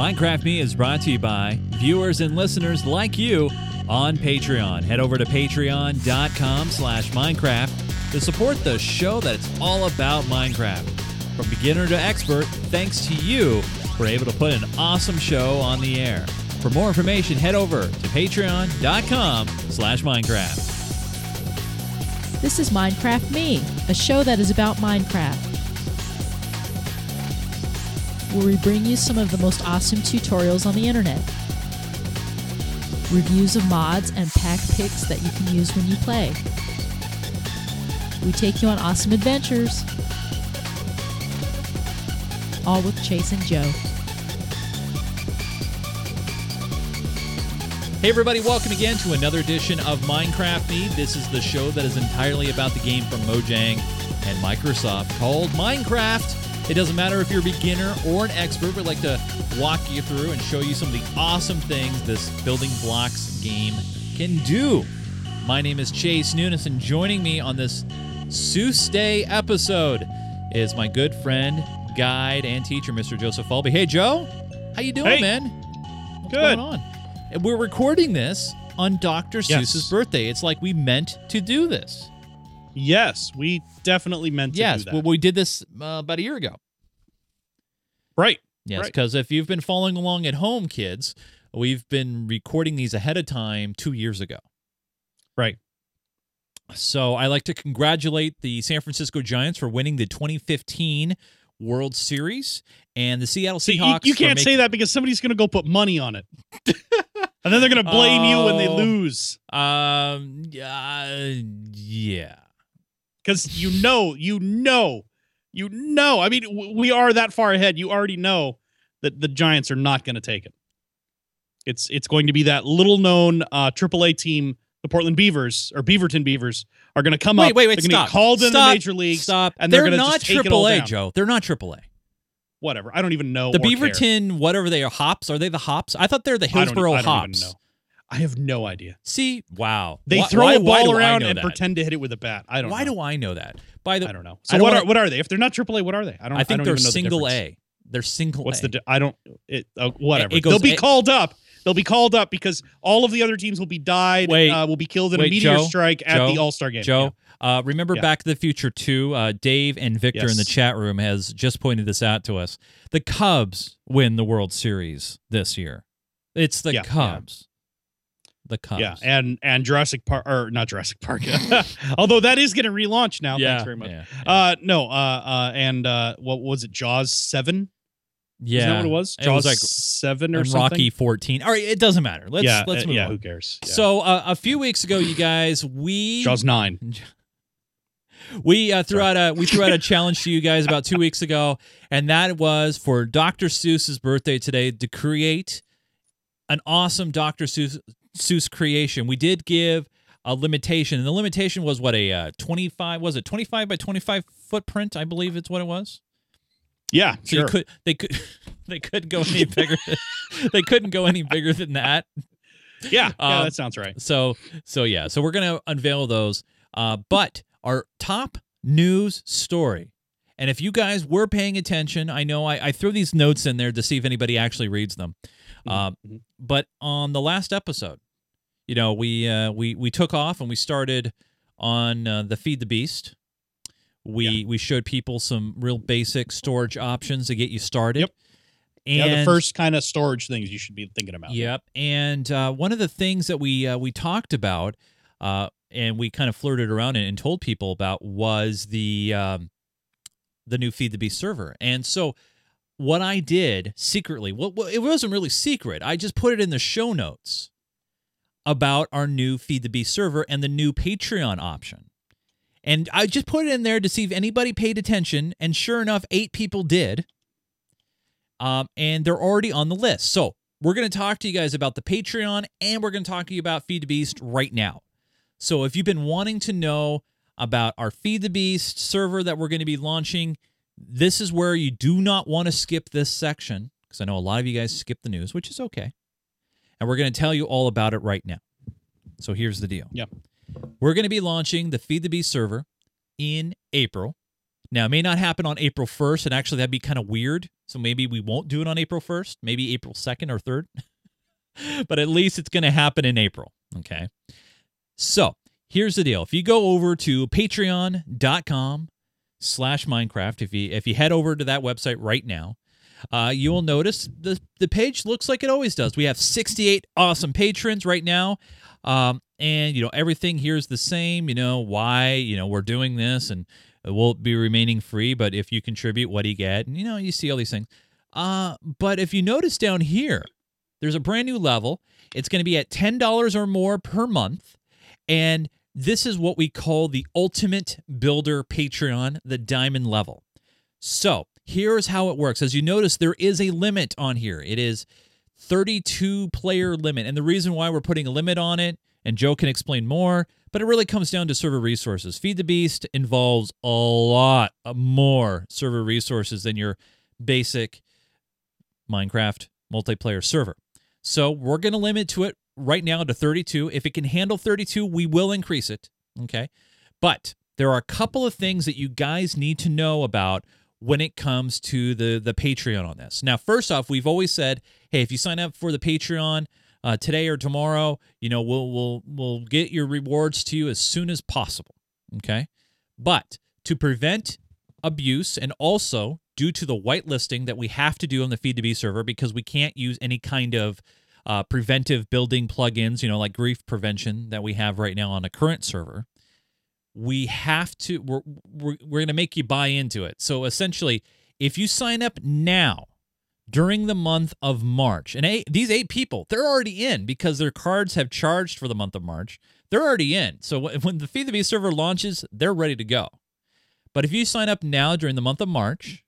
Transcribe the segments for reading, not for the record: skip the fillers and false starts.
Minecraft Me is brought to you by viewers and listeners like you on Patreon. Head over to patreon.com/Minecraft to support the show that's all about Minecraft. From beginner to expert, thanks to you, we're able to put an awesome show on the air. For more information, head over to patreon.com/Minecraft. This is Minecraft Me, a show that is about Minecraft, where we bring you some of the most awesome tutorials on the internet, reviews of mods and pack picks that you can use when you play. We take you on awesome adventures, all with Chase and Joe. Hey everybody, welcome again to another edition of Minecraft Me. This is the show that is entirely about the game from Mojang and Microsoft called Minecraft. It doesn't matter if you're a beginner or an expert, we'd like to walk you through and show you some of the awesome things this building blocks game can do. My name is Chase Nunes, and joining me on this Seuss Day episode is my good friend, guide, and teacher, Mr. Joseph Falbey. Hey, Joe. How you doing, man? What's going on? We're recording this on Dr. Seuss's birthday. It's like we meant to do this. Yes, we definitely meant to do that. Yes, well, we did this about a year ago. Right. Yes, because if you've been following along at home, kids, we've been recording these ahead of time 2 years ago. Right. So I like to congratulate the San Francisco Giants for winning the 2015 World Series, and the Seattle Seahawks... You can't say that because somebody's going to go put money on it. And then they're going to blame you when they lose. Yeah. Because you know. I mean, we are that far ahead. You already know that the Giants are not going to take it. It's going to be that little-known AAA team, the Portland Beavers, or Beaverton Beavers, are going to come up. Wait, they're going to be called in the major leagues. And they're going to just take it all down. They're not AAA, Joe. They're not AAA. Whatever. I don't even know. The Beaverton, whatever they are, Hops. Are they the Hops? I thought they're the Hillsboro Hops. Even know. I have no idea. See? Wow. They throw a ball around and pretend to hit it with a bat. I don't know. Why do I know that? I don't know. So what are they? If they're not AAA, what are they? I think they're single A. They're single A. What's the... I don't... whatever. They'll be called up. They'll be called up because all of the other teams will be died, will be killed in a meteor strike at the All-Star game. Joe, remember Back to the Future 2, Dave and Victor in the chat room has just pointed this out to us. The Cubs win the World Series this year. It's the Cubs. Yeah. The Cubs. Yeah, and Jurassic Park, or not Jurassic Park. Although that is going to relaunch now. Yeah, thanks very much. Yeah, yeah. What was it, Jaws 7? Yeah, is that what it was? Jaws like 7 or something. Rocky 14. All right, it doesn't matter. Let's move on. Who cares? Yeah. So a few weeks ago, you guys, we Jaws 9. We threw out a challenge to you guys about 2 weeks ago, and that was for Dr. Seuss's birthday today to create an awesome Dr. Seuss creation. We did give a limitation, and the limitation was what a 25 by 25 footprint, I believe it's what it was. Yeah, so sure. They couldn't go any bigger than that. Yeah, that sounds right. So we're gonna unveil those. But our top news story, and if you guys were paying attention, I know I threw these notes in there to see if anybody actually reads them. But on the last episode, you know, we took off and we started on the Feed the Beast. We showed people some real basic storage options to get you started. Yep. And the first kind of storage things you should be thinking about. Yep. And one of the things that we talked about and we kind of flirted around and told people about was the new Feed the Beast server. And so what I did secretly, well, it wasn't really secret. I just put it in the show notes about our new Feed the Beast server and the new Patreon option. And I just put it in there to see if anybody paid attention, and sure enough, 8 people did, and they're already on the list. So we're going to talk to you guys about the Patreon, and we're going to talk to you about Feed the Beast right now. So if you've been wanting to know about our Feed the Beast server that we're going to be launching, this is where you do not want to skip this section, because I know a lot of you guys skip the news, which is okay. And we're going to tell you all about it right now. So here's the deal. Yeah. We're going to be launching the Feed the Beast server in April Now, it may not happen on April 1st, and actually that'd be kind of weird. So maybe we won't do it on April 1st, maybe April 2nd or 3rd. But at least it's going to happen in April, okay? So here's the deal. If you go over to patreon.com/Minecraft, if you head over to that website right now, you will notice the page looks like it always does. We have 68 awesome patrons right now. And, you know, everything here is the same, you know, why, you know, we're doing this, and it won't be remaining free, but if you contribute, what do you get? And, you know, you see all these things. But if you notice down here, there's a brand new level. It's going to be at $10 or more per month. And this is what we call the Ultimate Builder Patreon, the Diamond level. So here's how it works. As you notice, there is a limit on here. It is 32-player limit. And the reason why we're putting a limit on it, and Joe can explain more, but it really comes down to server resources. Feed the Beast involves a lot more server resources than your basic Minecraft multiplayer server. So we're going to limit to it right now to 32. If it can handle 32, we will increase it, okay? But there are a couple of things that you guys need to know about when it comes to the Patreon on this. Now, first off, we've always said, hey, if you sign up for the Patreon today or tomorrow, you know, we'll get your rewards to you as soon as possible, okay? But to prevent abuse, and also due to the whitelisting that we have to do on the Feed the Beast server, because we can't use any kind of preventive building plugins, you know, like grief prevention that we have right now on a current server, we have to, we're going to make you buy into it. So essentially, if you sign up now, during the month of March, and these eight people, they're already in because their cards have charged for the month of March. They're already in. So when the Feed the Beast server launches, they're ready to go. But if you sign up now during the month of March,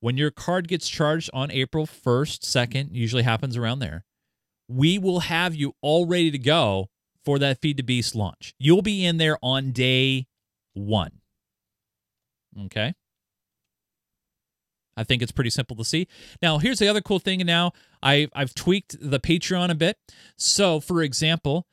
when your card gets charged on April 1st, 2nd, usually happens around there, we will have you all ready to go for that Feed the Beast launch. You'll be in there on day one. Okay? I think it's pretty simple to see. Now, here's the other cool thing. Now, I've tweaked the Patreon a bit. So, for example,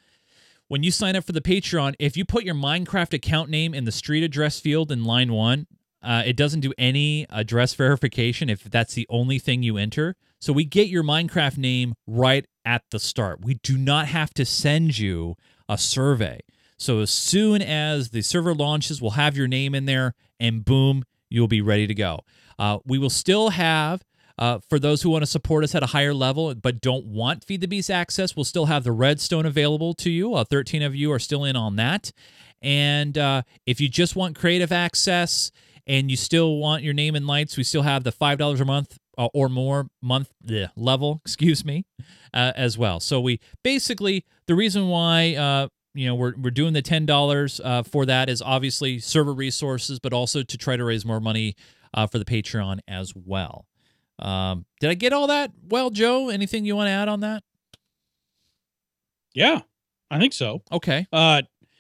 when you sign up for the Patreon, if you put your Minecraft account name in the street address field in line one, it doesn't do any address verification if that's the only thing you enter. So we get your Minecraft name right at the start. We do not have to send you a survey. So as soon as the server launches, we'll have your name in there, and boom, you'll be ready to go. We will still have, for those who want to support us at a higher level but don't want Feed the Beast access, we'll still have the redstone available to you. 13 of you are still in on that. And if you just want creative access and you still want your name in lights, we still have the $5 a month or more month level, as well. So we basically, the reason why you know, we're doing the $10 for that is obviously server resources, but also to try to raise more money for the Patreon as well. Did I get all that? Well, Joe, anything you want to add on that? Yeah, I think so. Okay.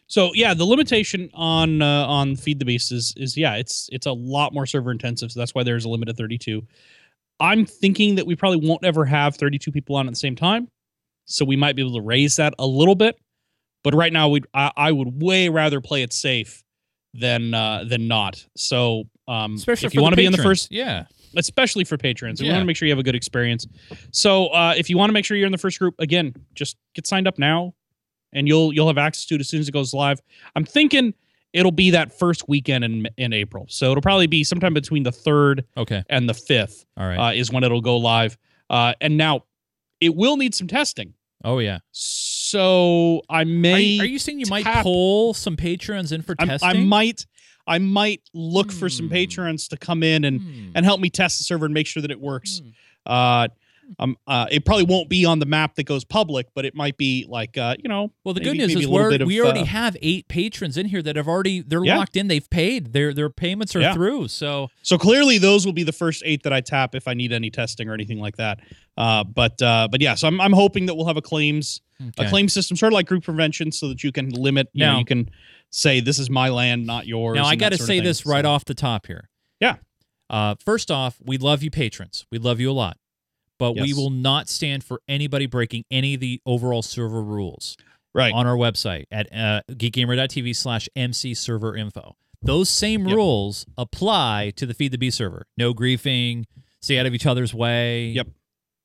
So yeah, the limitation on Feed the Beast is yeah, it's a lot more server intensive. So that's why there's a limit of 32. I'm thinking that we probably won't ever have 32 people on at the same time. So we might be able to raise that a little bit. But right now, I would way rather play it safe than not. So especially if you want to be in the first, yeah, especially for patrons, we want to make sure you have a good experience. So if you want to make sure you're in the first group, again, just get signed up now, and you'll have access to it as soon as it goes live. I'm thinking it'll be that first weekend in April, so it'll probably be sometime between the 3rd and the 5th. All right, is when it'll go live. And now it will need some testing. Oh yeah. So I may. Are you saying you might pull some patrons in for testing? I might look for some patrons to come in and help me test the server and make sure that it works. It probably won't be on the map that goes public, but it might be like you know. Well, the good news is we already have 8 patrons in here that have already locked in. They've paid their payments are through. So clearly those will be the first 8 that I tap if I need any testing or anything like that. But yeah, so I'm hoping that we'll have a claim system, sort of like group prevention, so that you can limit. Now, you can say this is my land, not yours. Now I got to say this right off the top here. Yeah. First off, we love you patrons. We love you a lot. But we will not stand for anybody breaking any of the overall server rules on our website at geekgamer.tv/mcserverinfo. Those same rules apply to the Feed the Beast server. No griefing. Stay out of each other's way. Yep.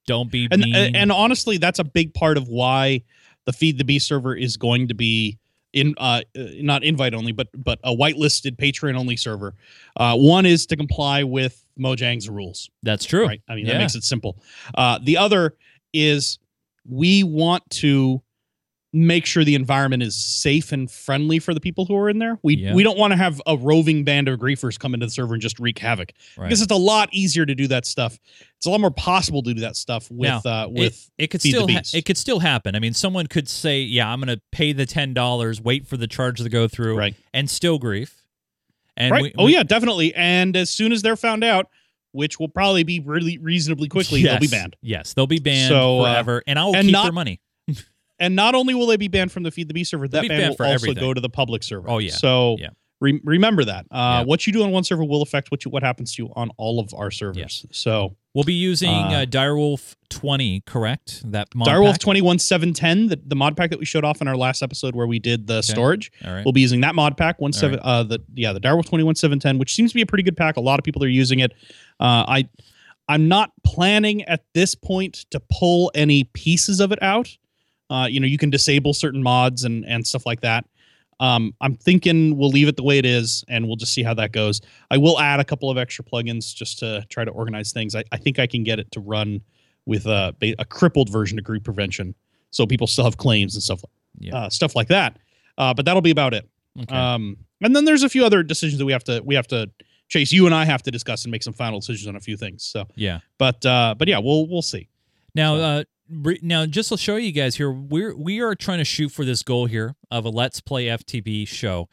Don't be mean. And honestly, that's a big part of why the Feed the Beast server is going to be in not invite only, but a whitelisted Patreon only server. One is to comply with Mojang's rules. That's true. Right? I mean, that makes it simple. The other is we want to make sure the environment is safe and friendly for the people who are in there. We don't want to have a roving band of griefers come into the server and just wreak havoc. Right. Because it's a lot easier to do that stuff. It's a lot more possible to do that stuff with now, it could still happen. I mean, someone could say, yeah, I'm going to pay the $10, wait for the charge to go through, and still grief. And yeah, definitely. And as soon as they're found out, which will probably be really reasonably quickly, they'll be banned. Yes, they'll be banned forever. And I will keep their money. And not only will they be banned from the Feed the Beast server, that ban will also go to the public server. Oh, yeah. So remember that. What you do on one server will affect what happens to you on all of our servers. Yeah. So we'll be using Direwolf 20, correct? That mod Direwolf 21710, the mod pack that we showed off in our last episode where we did the storage. All right. We'll be using that mod pack, the Direwolf 21710, which seems to be a pretty good pack. A lot of people are using it. I'm not planning at this point to pull any pieces of it out. You can disable certain mods and stuff like that. I'm thinking we'll leave it the way it is, and we'll just see how that goes. I will add a couple of extra plugins just to try to organize things. I think I can get it to run with a crippled version of grief prevention, so people still have claims and stuff like that. But that'll be about it. Okay. And then there's a few other decisions that we have to Chase. You and I have to discuss and make some final decisions on a few things. So but yeah, we'll see. Now. Now, just to show you guys here, we are trying to shoot for this goal here of a Let's Play FTB show.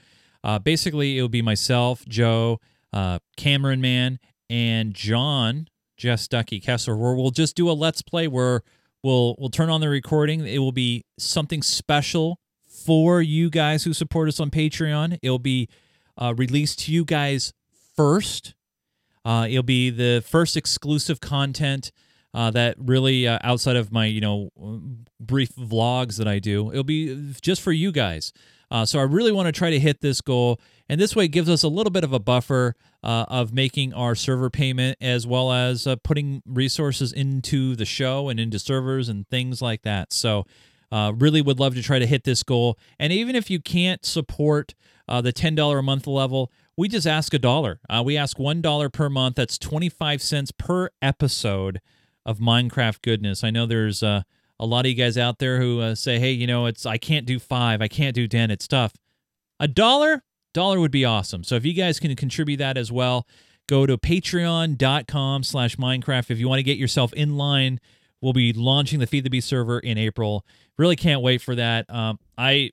Basically, it will be myself, Joe, Cameron Man, and John, Jess Ducky Kessler, where we'll just do a Let's Play where we'll turn on the recording. It will be something special for you guys who support us on Patreon. It will be released to you guys first. It'll be the first exclusive content that really, outside of my, brief vlogs that I do, it'll be just for you guys. So I really want to try to hit this goal. And this way it gives us a little bit of a buffer of making our server payment, as well as putting resources into the show and into servers and things like that. So really would love to try to hit this goal. And even if you can't support the $10 a month level, we just ask $1. We ask $1 per month. That's 25 cents per episode of Minecraft goodness. I know there's a lot of you guys out there who say, hey, it's I can't do 5, I can't do 10, it's tough. $1 would be awesome. So if you guys can contribute that as well, go to patreon.com/Minecraft. If you want to get yourself in line, we'll be launching the Feed the Beast server in April. Really can't wait for that. I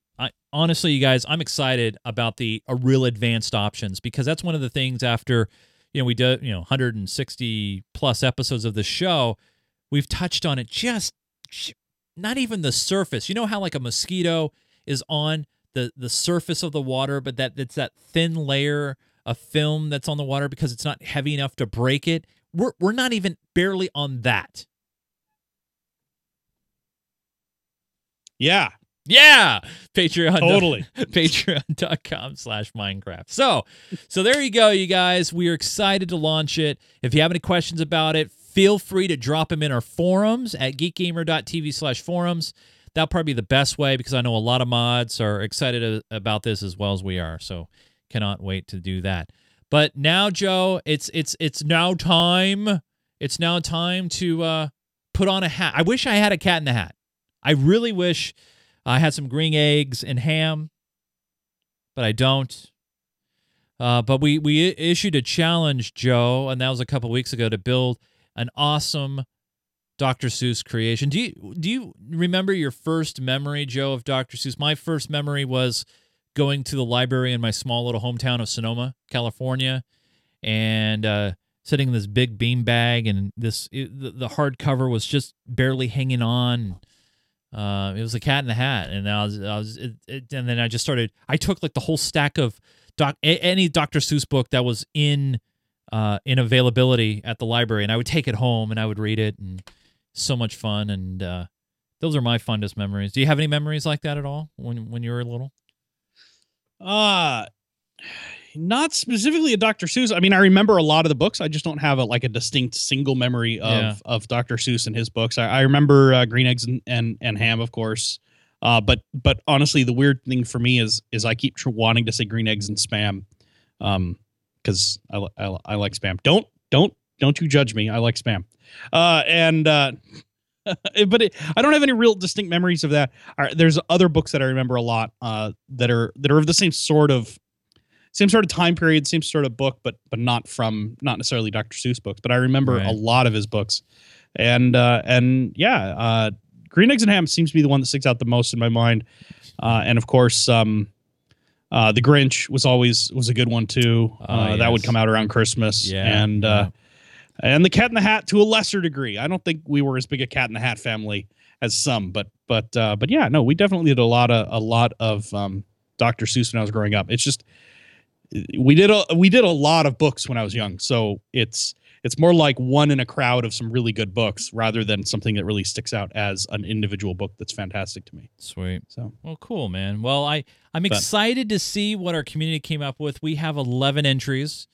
honestly, you guys, I'm excited about the real advanced options, because that's one of the things after we do, 160 plus episodes of the show. We've touched on it, just not even the surface. You know how like a mosquito is on the surface of the water, but it's that thin layer of film that's on the water because it's not heavy enough to break it. We're not even barely on that. Yeah. Yeah, Patreon. Totally. Patreon.com/Minecraft. So there you go, you guys. We are excited to launch it. If you have any questions about it, feel free to drop them in our forums at geekgamer.tv/forums. That'll probably be the best way, because I know a lot of mods are excited about this as well as we are. So cannot wait to do that. But now, Joe, it's now time. It's now time to put on a hat. I wish I had a cat in the hat. I really wish. I had some green eggs and ham, but I don't. But we issued a challenge, Joe, and that was a couple weeks ago, to build an awesome Dr. Seuss creation. Do you remember your first memory, Joe, of Dr. Seuss? My first memory was going to the library in my small little hometown of Sonoma, California, and sitting in this big beanbag, and the hardcover was just barely hanging on. It was a cat in the hat, and I took like the whole stack of any Dr. Seuss book that was in availability at the library, and I would take it home and I would read it, and so much fun. And those are my fondest memories. Do you have any memories like that at all when you were little? Not specifically a Dr. Seuss. I mean, I remember a lot of the books. I just don't have a distinct single memory of Dr. Seuss and his books. I remember Green Eggs and Ham, of course. But honestly, the weird thing for me is I keep wanting to say Green Eggs and Spam, because I like Spam. Don't you judge me. I like Spam. But I don't have any real distinct memories of that. There's other books that I remember a lot that are of the same sort of time period, same sort of book, but not necessarily Dr. Seuss books. But I remember a lot of his books, and Green Eggs and Ham seems to be the one that sticks out the most in my mind. And of course, The Grinch was a good one too. That would come out around Christmas, and The Cat in the Hat to a lesser degree. I don't think we were as big a Cat in the Hat family as some, but yeah, no, we definitely did a lot of Dr. Seuss when I was growing up. It's just we did a lot of books when I was young, so it's more like one in a crowd of some really good books rather than something that really sticks out as an individual book that's fantastic to me. Sweet. So well, cool, man. Well, I'm excited to see what our community came up with. We have 11 entries.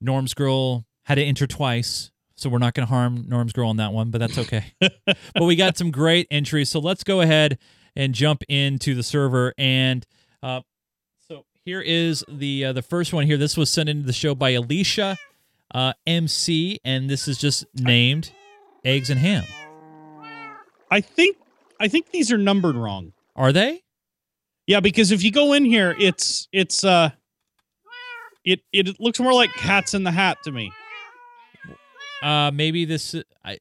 Norm's Girl had to enter twice, so we're not going to harm Norm's Girl on that one, but that's okay. But we got some great entries, so let's go ahead and jump into the server. And so here is the first one here. This was sent into the show by Alicia MC, and this is just named Eggs and Ham. I think these are numbered wrong. Are they? Yeah, because if you go in here, it looks more like Cats in the Hat to me. Maybe this. I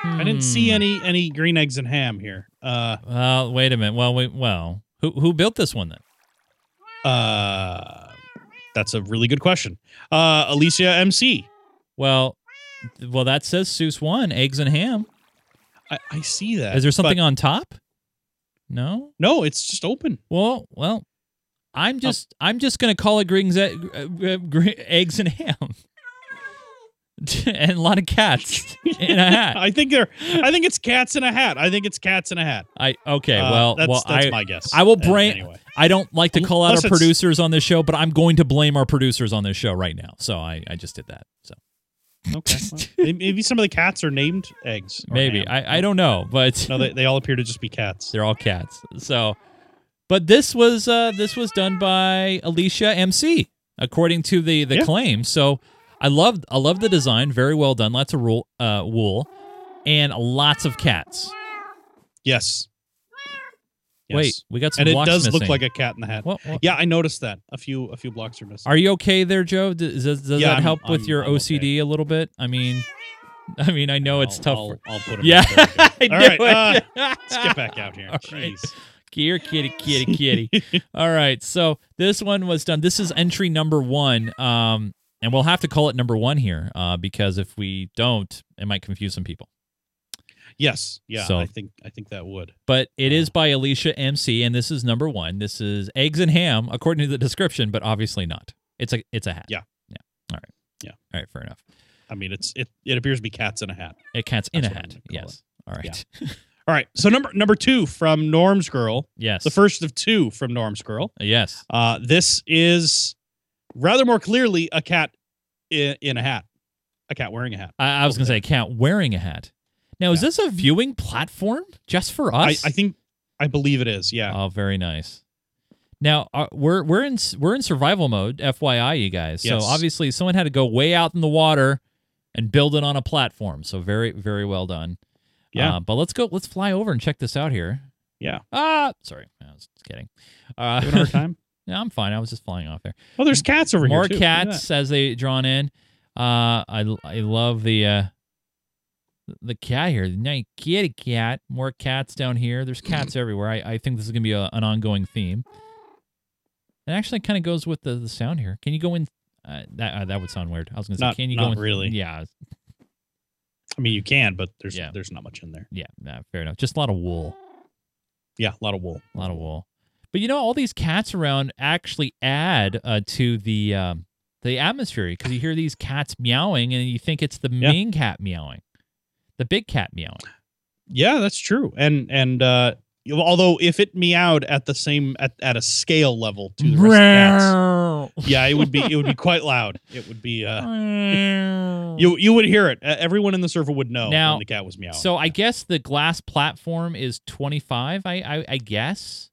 didn't see any Green Eggs and Ham here. Wait a minute. Well, who built this one then? That's a really good question. Alicia MC. Well, that says Seuss 1, Eggs and Ham. I see that. Is there something on top? No. No, it's just open. Well. I'm just gonna call it eggs and ham, and a lot of cats in a hat. I think it's cats in a hat. Okay. That's my guess. I will blame. Anyway. I don't like to call out our producers on this show, but I'm going to blame our producers on this show right now. So I just did that. So okay. Well, maybe some of the cats are named eggs. Maybe I don't know, but no, they all appear to just be cats. They're all cats. So. But this was done by Alicia MC, according to the claim. So I love the design, very well done. Lots of wool, and lots of cats. Yes. Wait, we got some blocks missing. And it does look like a cat in the hat. What? Yeah, I noticed that. A few blocks are missing. Are you okay there, Joe? Does that help with your OCD okay. a little bit? I mean, I know it's tough. I'll put it. Yeah, I all right. Let's get back out here. All Jeez. Right. Here, kitty. All right, so this one was done. This is entry number 1, and we'll have to call it number 1 here because if we don't, it might confuse some people. Yes, yeah, so, I think that would. But it is by Alicia MC, and this is number 1. This is Eggs and Ham, according to the description, but obviously not. It's a hat. Yeah. All right, fair enough. I mean, it appears to be cats in a hat. Yes. All right. Yeah. All right, so number 2 from Norm's Girl. Yes. The first of 2 from Norm's Girl. Yes. This is rather more clearly a cat in a hat. A cat wearing a hat. I was going to say a cat wearing a hat. Now, is this a viewing platform just for us? I believe it is, yeah. Oh, very nice. Now, we're in survival mode, FYI, you guys. Yes. So, obviously, someone had to go way out in the water and build it on a platform. So, very, very well done. Yeah, but let's fly over and check this out here. Yeah. Sorry, I was just kidding. You having a hard time? No, I'm fine. I was just flying off there. Oh, there's cats over here too. More cats as they drawn in. I love the cat here. Nice kitty cat. More cats down here. There's cats everywhere. I think this is gonna be an ongoing theme. It actually kind of goes with the sound here. Can you go in? That would sound weird. I was gonna say, can you go in? Not really. Yeah. I mean, you can, but there's not much in there. Yeah, fair enough. Just a lot of wool. Yeah, a lot of wool. But you know, all these cats around actually add to the atmosphere because you hear these cats meowing and you think it's the main cat meowing, the big cat meowing. Yeah, that's true. And Although if it meowed at the same at a scale level to the rest of cats, yeah, it would be quite loud. It would be you would hear it. Everyone in the server would know now, when the cat was meowing. So I guess the glass platform is 25. I guess,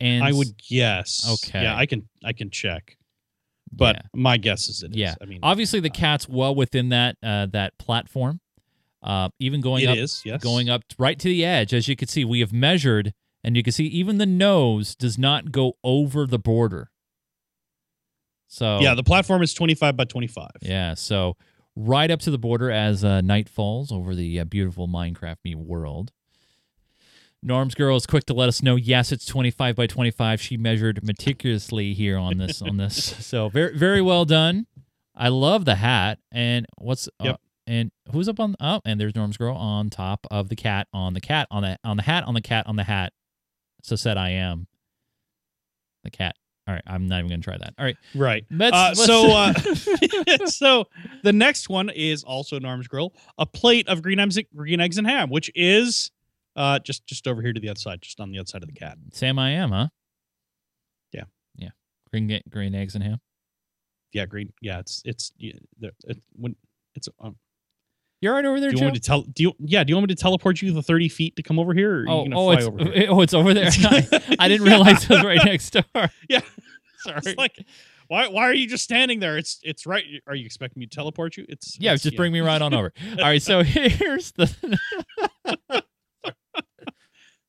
and I would guess. Okay, yeah, I can check, but my guess is it is. Yeah, I mean, obviously the cat's well within that platform. Even going up, going up right to the edge, as you can see, we have measured, and you can see even the nose does not go over the border. So yeah, the platform is 25 by 25. Yeah, so right up to the border as night falls over the beautiful Minecraft me world. Norm's Girl is quick to let us know. Yes, it's 25 by 25. She measured meticulously here on this. So very, very well done. I love the hat. And what's And who's up on? Oh, and there's Norm's Girl on top of the cat, on the hat. So said I am. The cat. All right, I'm not even gonna try that. All right, right. So the next one is also Norm's Girl. A plate of green eggs and ham, which is just over here to the other side, just on the other side of the cat. Sam, I am, huh? Yeah, yeah. Green eggs and ham. Yeah, green. Yeah, You're right over there, Joe. Do you want me to teleport you the 30 feet to come over here? Or are you gonna fly over here? It's over there. I didn't realize it was right next door. Yeah, sorry. It's like, why are you just standing there? It's right. Are you expecting me to teleport you? Bring me right on over. All right. So here's the.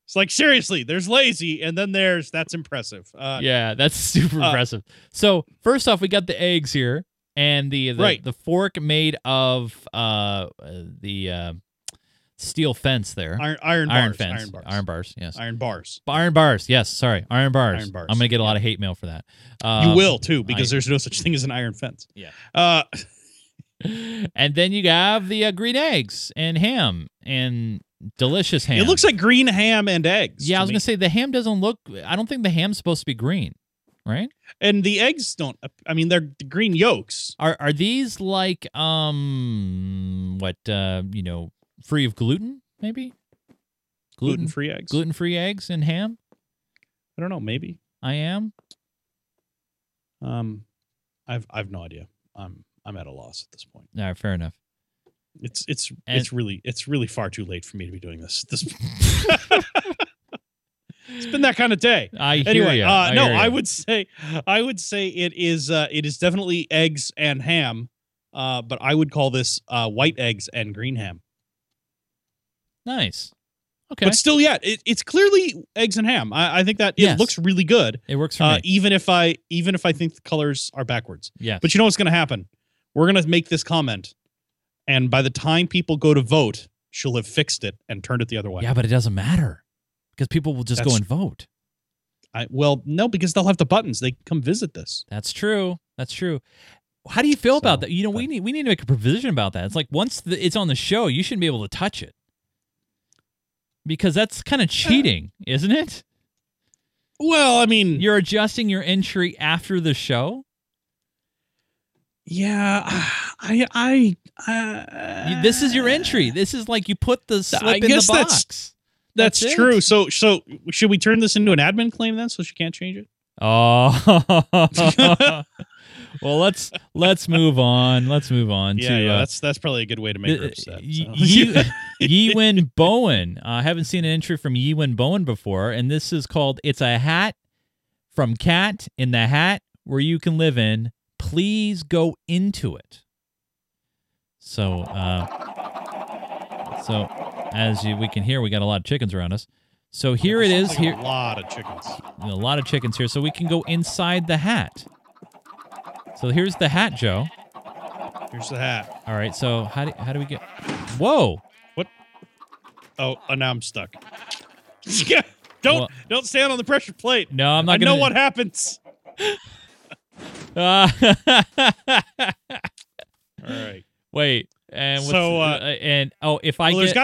It's like, seriously, there's lazy, and then there's that's impressive. That's super impressive. So first off, we got the eggs here. And the fork made of the steel fence there. Iron bars. I'm going to get a lot of hate mail for that. You will, too, because there's no such thing as an iron fence. Yeah. And then you have the green eggs and ham and delicious ham. It looks like green ham and eggs. Yeah, I was going to say the ham doesn't look... I don't think the ham's supposed to be green. Right, and the eggs don't. I mean, they're the green yolks. Are these like free of gluten? Maybe gluten free eggs and ham. I don't know. Maybe I am. I've no idea. I'm at a loss at this point. All right, fair enough. It's really far too late for me to be doing this. It's been that kind of day. I would say it is definitely eggs and ham, but I would call this white eggs and green ham. Nice. Okay. But still, yeah, it's clearly eggs and ham. I think that it looks really good. It works for me. Even if I think the colors are backwards. Yeah. But you know what's going to happen? We're going to make this comment, and by the time people go to vote, she'll have fixed it and turned it the other way. Yeah, but it doesn't matter. Because people will just go and vote. No, because they'll have the buttons. They can come visit this. That's true. How do you feel about that? You know, we need to make a provision about that. It's like once it's on the show, you shouldn't be able to touch it. Because that's kind of cheating, isn't it? Well, I mean... You're adjusting your entry after the show? Yeah, this is your entry. This is like you put the slip in the box. That's true. So should we turn this into an admin claim then, so she can't change it? Oh, well, let's move on. That's probably a good way to make her upset. Yuin Bowen. I haven't seen an entry from Yuin Bowen before, and this is called "It's a Hat from Cat in the Hat Where You Can Live In." Please go into it. So, as we can hear, we got a lot of chickens around us. So here it is. Like here, a lot of chickens. A lot of chickens here. So we can go inside the hat. So here's the hat, Joe. Here's the hat. All right. So how do we get? Whoa! What? Oh, now I'm stuck. Don't stand on the pressure plate. No, I'm not. I know what happens. All right. Wait. And there's got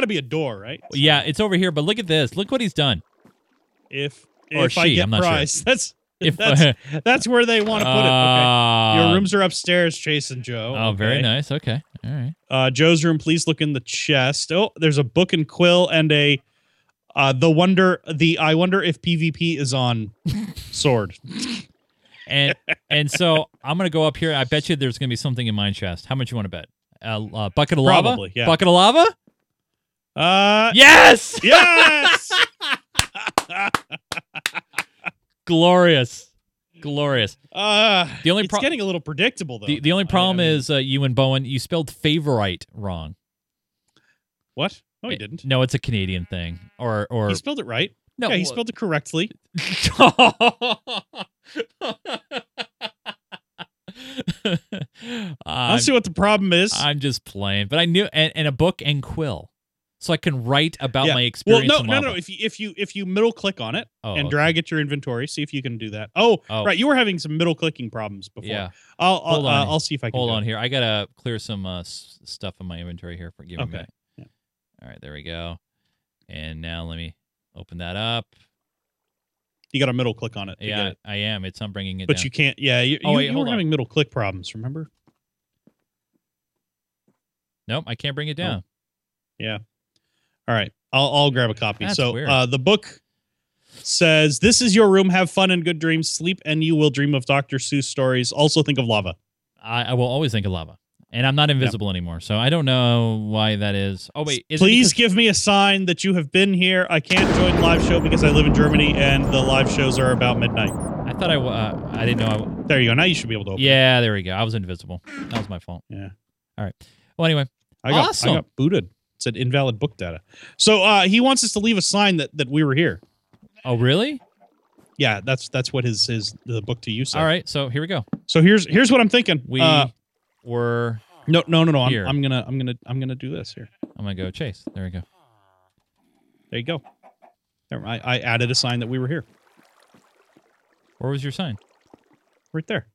to be a door, right? So. Yeah, it's over here. But look at this. Look what he's done. That's where they want to put it. Okay. Your rooms are upstairs, Chase and Joe. Oh, okay. Very nice. Okay, all right. Joe's room. Please look in the chest. Oh, there's a book and quill and a I wonder if PvP is on sword. And so I'm going to go up here. I bet you there's going to be something in mine shaft. How much you want to bet? Bucket of lava? Probably, yeah. Bucket of lava? Yes! Yes! Glorious. Glorious. The only it's getting a little predictable, though. The only problem is Yuin Bowen, you spelled favorite wrong. What? No, he didn't. No, it's a Canadian thing. Or he spelled it right. No, yeah, he spelled it correctly. I'll see what the problem is. I'm just playing, but I knew and a book and quill, so I can write about my experience. Well, no. If you middle click on it drag at your inventory, see if you can do that. Oh, right, you were having some middle clicking problems before. Yeah, I'll see if I can. Hold on here, I gotta clear some stuff in my inventory here. Forgive me. Okay. Yeah. All right, there we go. And now let me open that up. You got a middle click on it. Yeah, I am. I'm bringing it down. But you can't. Yeah, you were having middle click problems, remember? Nope, I can't bring it down. Oh. Yeah. All right, I'll grab a copy. That's weird. The book says, this is your room. Have fun and good dreams. Sleep and you will dream of Dr. Seuss stories. Also think of lava. I will always think of lava. And I'm not invisible anymore, so I don't know why that is. Oh, wait. Please give me a sign that you have been here. I can't join the live show because I live in Germany, and the live shows are about midnight. I thought I didn't know. There you go. Now you should be able to open it. There we go. I was invisible. That was my fault. Yeah. All right. Well, anyway. Awesome. I got booted. It said invalid book data. So he wants us to leave a sign that we were here. Oh, really? Yeah, that's what the book to you said. All right, so here we go. So here's what I'm thinking. We were... No. I'm gonna do this here. I'm gonna go Chase. There we go. There you go. I added a sign that we were here. Where was your sign? Right there.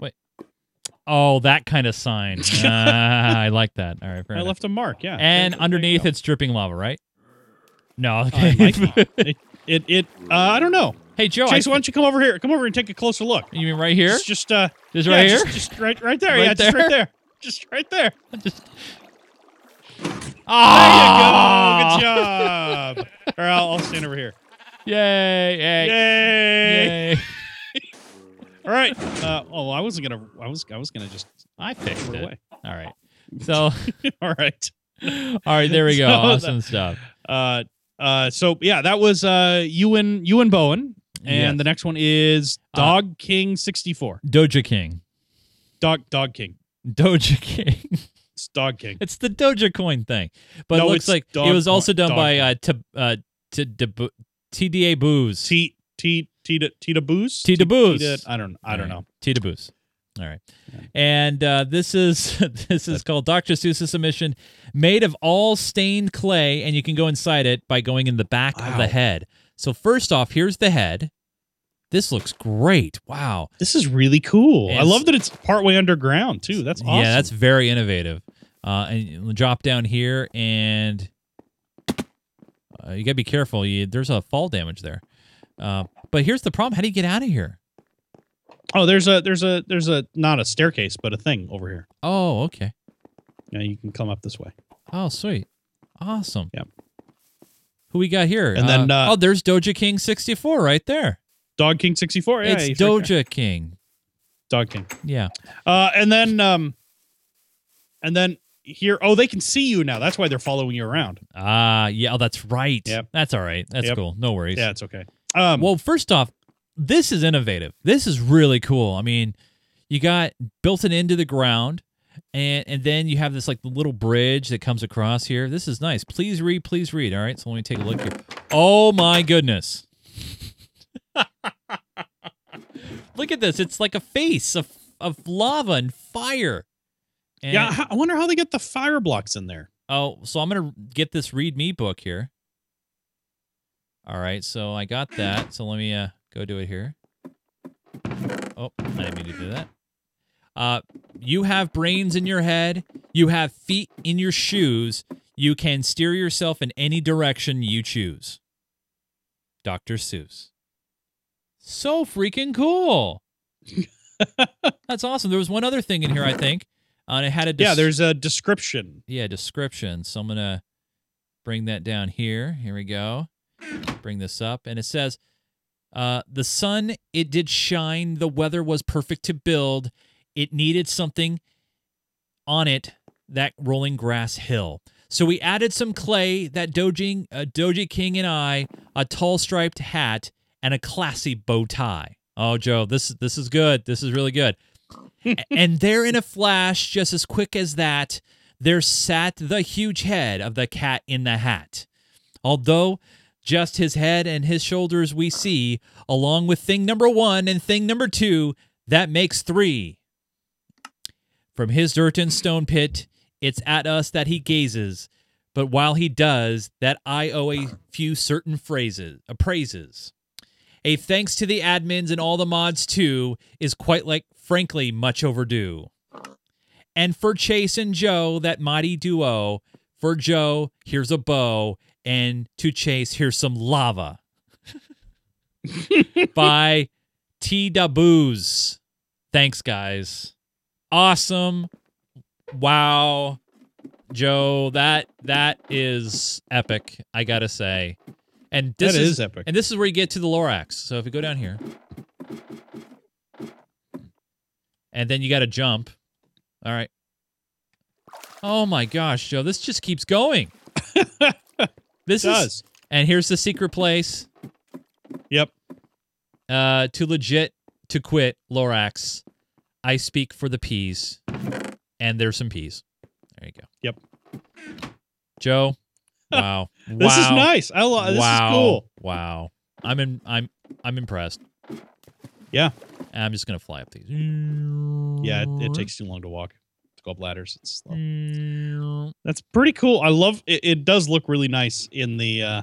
Wait. Oh, that kind of sign. I like that. All right. Fair enough. Left a mark. Yeah. And underneath it's dripping lava, right? No. Okay. I don't know. Hey, Joe. Chase, why don't you come over here? Come over and take a closer look. You mean right here? It's just right here. Just right there. Just right there. Just right there. There you go. Good job. Or I'll stand over here. Yay! All right. I picked it away. All right. So. All right. There we go. Awesome stuff. So yeah, that was Yuin Bowen, and the next one is Dog King 64. Doja King. Dog King. Doja King. It's Dog King. It's the Doja coin thing. But it looks like it was also done by TDABooz. TDABooz? TDABooz. I don't know. TDABooz. All right. And this is called Dr. Seuss's submission, made of all stained clay, and you can go inside it by going in the back of the head. So first off, here's the head. This looks great. Wow. This is really cool. I love that it's partway underground, too. That's awesome. Yeah, that's very innovative. And drop down here, and you got to be careful. There's a fall damage there. But here's the problem. How do you get out of here? Oh, there's not a staircase, but a thing over here. Oh, okay. Yeah, you can come up this way. Oh, sweet. Awesome. Yep. Who we got here? And then there's Doja King 64 right there. Dog King 64. Yeah, it's Doja King. Dog King. Yeah. And then here. Oh, they can see you now. That's why they're following you around. Yeah. Oh, that's right. Yep. That's all right. That's cool. No worries. Yeah, it's okay. Well, first off, this is innovative. This is really cool. I mean, you got built into the ground, and then you have this like little bridge that comes across here. This is nice. Please read. All right. So let me take a look here. Oh my goodness. Look at this. It's like a face of lava and fire. And I wonder how they get the fire blocks in there. Oh, so I'm going to get this Read Me book here. All right, so I got that. So let me go do it here. Oh, I didn't mean to do that. You have brains in your head. You have feet in your shoes. You can steer yourself in any direction you choose. Dr. Seuss. So freaking cool. That's awesome. There was one other thing in here, I think. And it had a there's a description. Yeah, description. So I'm going to bring that down here. Here we go. bring this up. And it says, the sun, it did shine. The weather was perfect to build. It needed something on it, that rolling grass hill. So we added some clay, that Doji King and I, a tall striped hat, and a classy bow tie. Oh, Joe, this is good. This is really good. And there in a flash, just as quick as that, there sat the huge head of the cat in the hat. Although just his head and his shoulders we see, along with thing number one and thing number two, that makes three. From his dirt and stone pit, it's at us that he gazes, but while he does, that I owe a few certain phrases, appraises. A thanks to the admins and all the mods too is quite like, frankly, much overdue. And for Chase and Joe, that mighty duo, for Joe, here's a bow, and to Chase, here's some lava. By TDABooz. Thanks, guys. Awesome. Wow, Joe, that is epic, I gotta say. And this is epic. And this is where you get to the Lorax. So if you go down here, and then you gotta jump. All right. Oh my gosh, Joe, this just keeps going. This does. And here's the secret place. Yep. Too legit to quit, Lorax. I speak for the peas. And there's some peas. There you go. Yep. Joe. Wow. This is nice. This is cool. Wow. I'm impressed. Yeah. And I'm just gonna fly up these. Yeah, it takes too long to walk. To go up ladders. It's slow. That's pretty cool. I love it. It does look really nice in the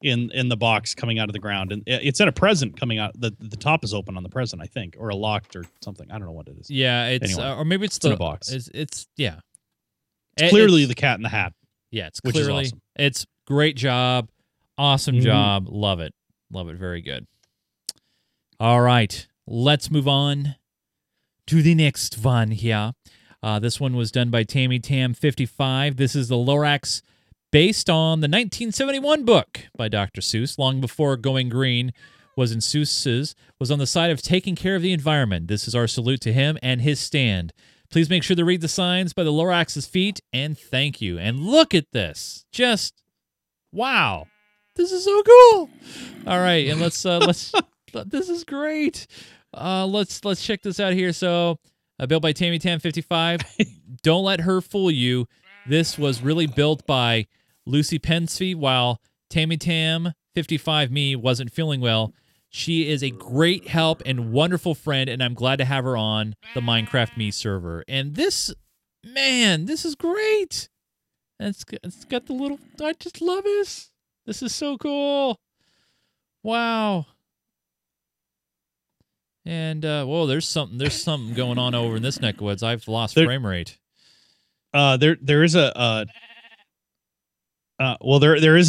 in the box coming out of the ground, and it's in a present coming out. The top is open on the present, I think, or a locked or something. I don't know what it is. Yeah, it's anyway, or maybe it's in a box. It's clearly the cat in the hat. Yeah, it's clearly, which is awesome. It's great job, awesome job, love it, very good. All right, let's move on to the next one here. This one was done by TammyTam55. This is the Lorax, based on the 1971 book by Dr. Seuss, long before going green was in Seuss's, was on the side of taking care of the environment. This is our salute to him and his stand. Please make sure to read the signs by the Lorax's feet, and thank you. And look at this. Just, wow. This is so cool. All right, and let's this is great. Let's check this out here. So, built by TammyTam55. Don't let her fool you. This was really built by Lucy Pensky, while TammyTam55Me wasn't feeling well. She is a great help and wonderful friend, and I'm glad to have her on the Minecraft Me server. And this, man, this is great. It's got the little, I just love this. This is so cool. Wow. And, whoa, there's something going on over in this neck of woods. I've lost frame rate. There is a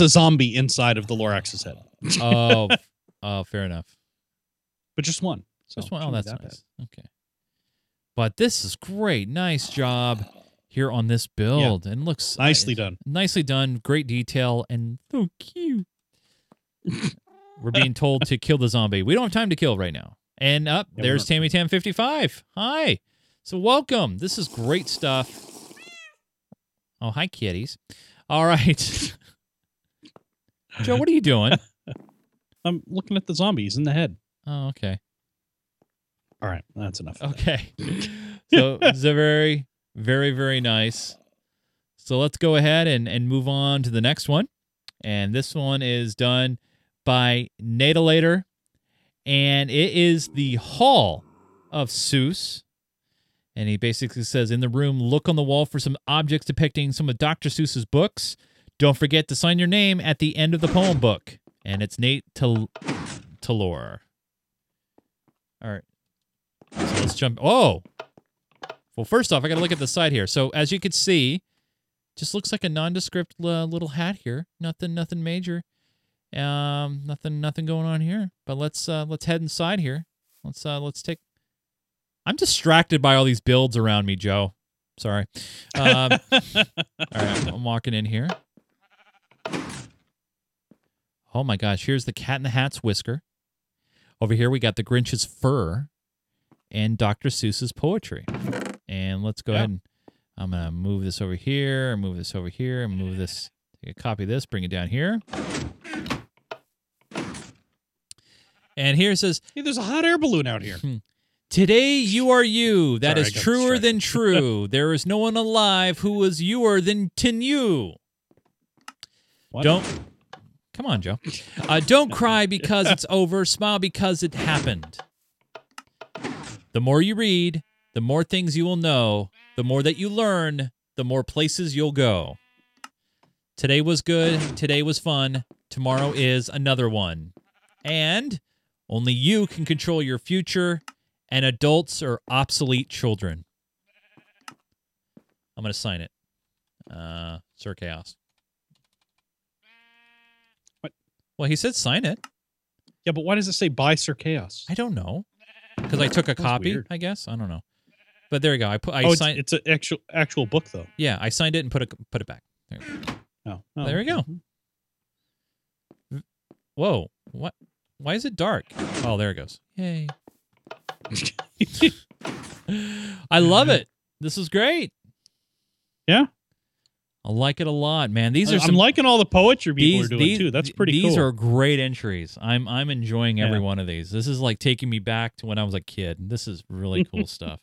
zombie inside of the Lorax's head. Oh, fair enough. But just one. Oh, that's nice. Okay. But this is great. Nice job here on this build. Yeah. And looks nicely done. Nicely done. Great detail and so cute. We're being told to kill the zombie. We don't have time to kill right now. And up there's TammyTam55. Hi. So welcome. This is great stuff. Oh, hi, kitties. All right. Joe, what are you doing? I'm looking at the zombies in the head. Oh, okay. All right. That's enough. Okay. So it's a very, very, very nice. So let's go ahead and move on to the next one. And this one is done by Natalator. And it is the Hall of Seuss. And he basically says, in the room, look on the wall for some objects depicting some of Dr. Seuss's books. Don't forget to sign your name at the end of the poem book. And it's Nate Taylor. All right. So let's jump. Oh! Well, first off, I got to look at the side here. So as you can see, just looks like a nondescript little hat here. Nothing major. Nothing going on here. But let's head inside here. Let's take... I'm distracted by all these builds around me, Joe. Sorry. All right, I'm walking in here. Oh my gosh, here's the Cat in the Hat's whisker. Over here we got the Grinch's fur and Dr. Seuss's poetry. And let's go ahead and I'm going to move this over here, move this over here, move this, copy this, bring it down here. And here it says... Hey, there's a hot air balloon out here. Today you are you. That is truer than true. There is no one alive who is youer than you. What? Don't... Come on, Joe. Don't cry because it's over. Smile because it happened. The more you read, the more things you will know. The more that you learn, the more places you'll go. Today was good. Today was fun. Tomorrow is another one. And only you can control your future, and adults are obsolete children. I'm going to sign it. Sir Chaos. What? Well, he said sign it. Yeah, but why does it say by Sir Chaos? I don't know. Because I took a copy, weird. I guess. I don't know. But there you go. I signed. It's an actual book, though. Yeah, I signed it and put it back. There you go. Oh. There we go. Whoa. What? Why is it dark? Oh, there it goes. Yay. I love it. This is great. Yeah. I like it a lot, man. These are I'm liking all the poetry people are doing, too. That's pretty cool. These are great entries. I'm enjoying every one of these. This is like taking me back to when I was a kid. This is really cool stuff.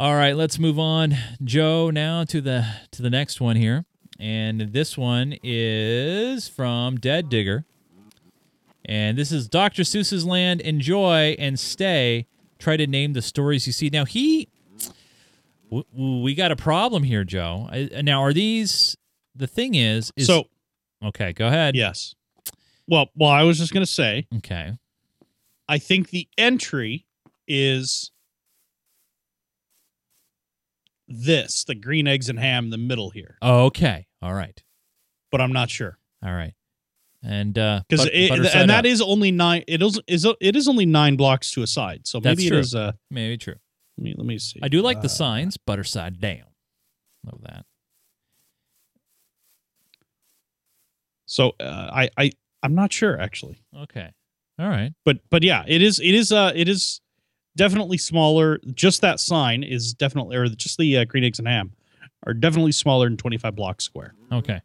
All right, let's move on, Joe, now to the next one here. And this one is from Dead Digger. And this is Dr. Seuss's Land. Enjoy and stay. Try to name the stories you see. Now, we got a problem here, Joe. Now, are these... The thing is... So... Okay, go ahead. Yes. Well, I was just going to say... Okay. I think the entry is... This, the green eggs and ham in the middle here. Oh, okay. All right. But I'm not sure. All right. And that is only 9. It is only 9 blocks to a side. So maybe it is maybe true. Let me see. I do like the signs. Butter side down. Love that. So I'm not sure actually. Okay. All right. But yeah, it is definitely smaller. Just that sign is definitely, or just the green eggs and ham are definitely smaller than 25 blocks square. Okay.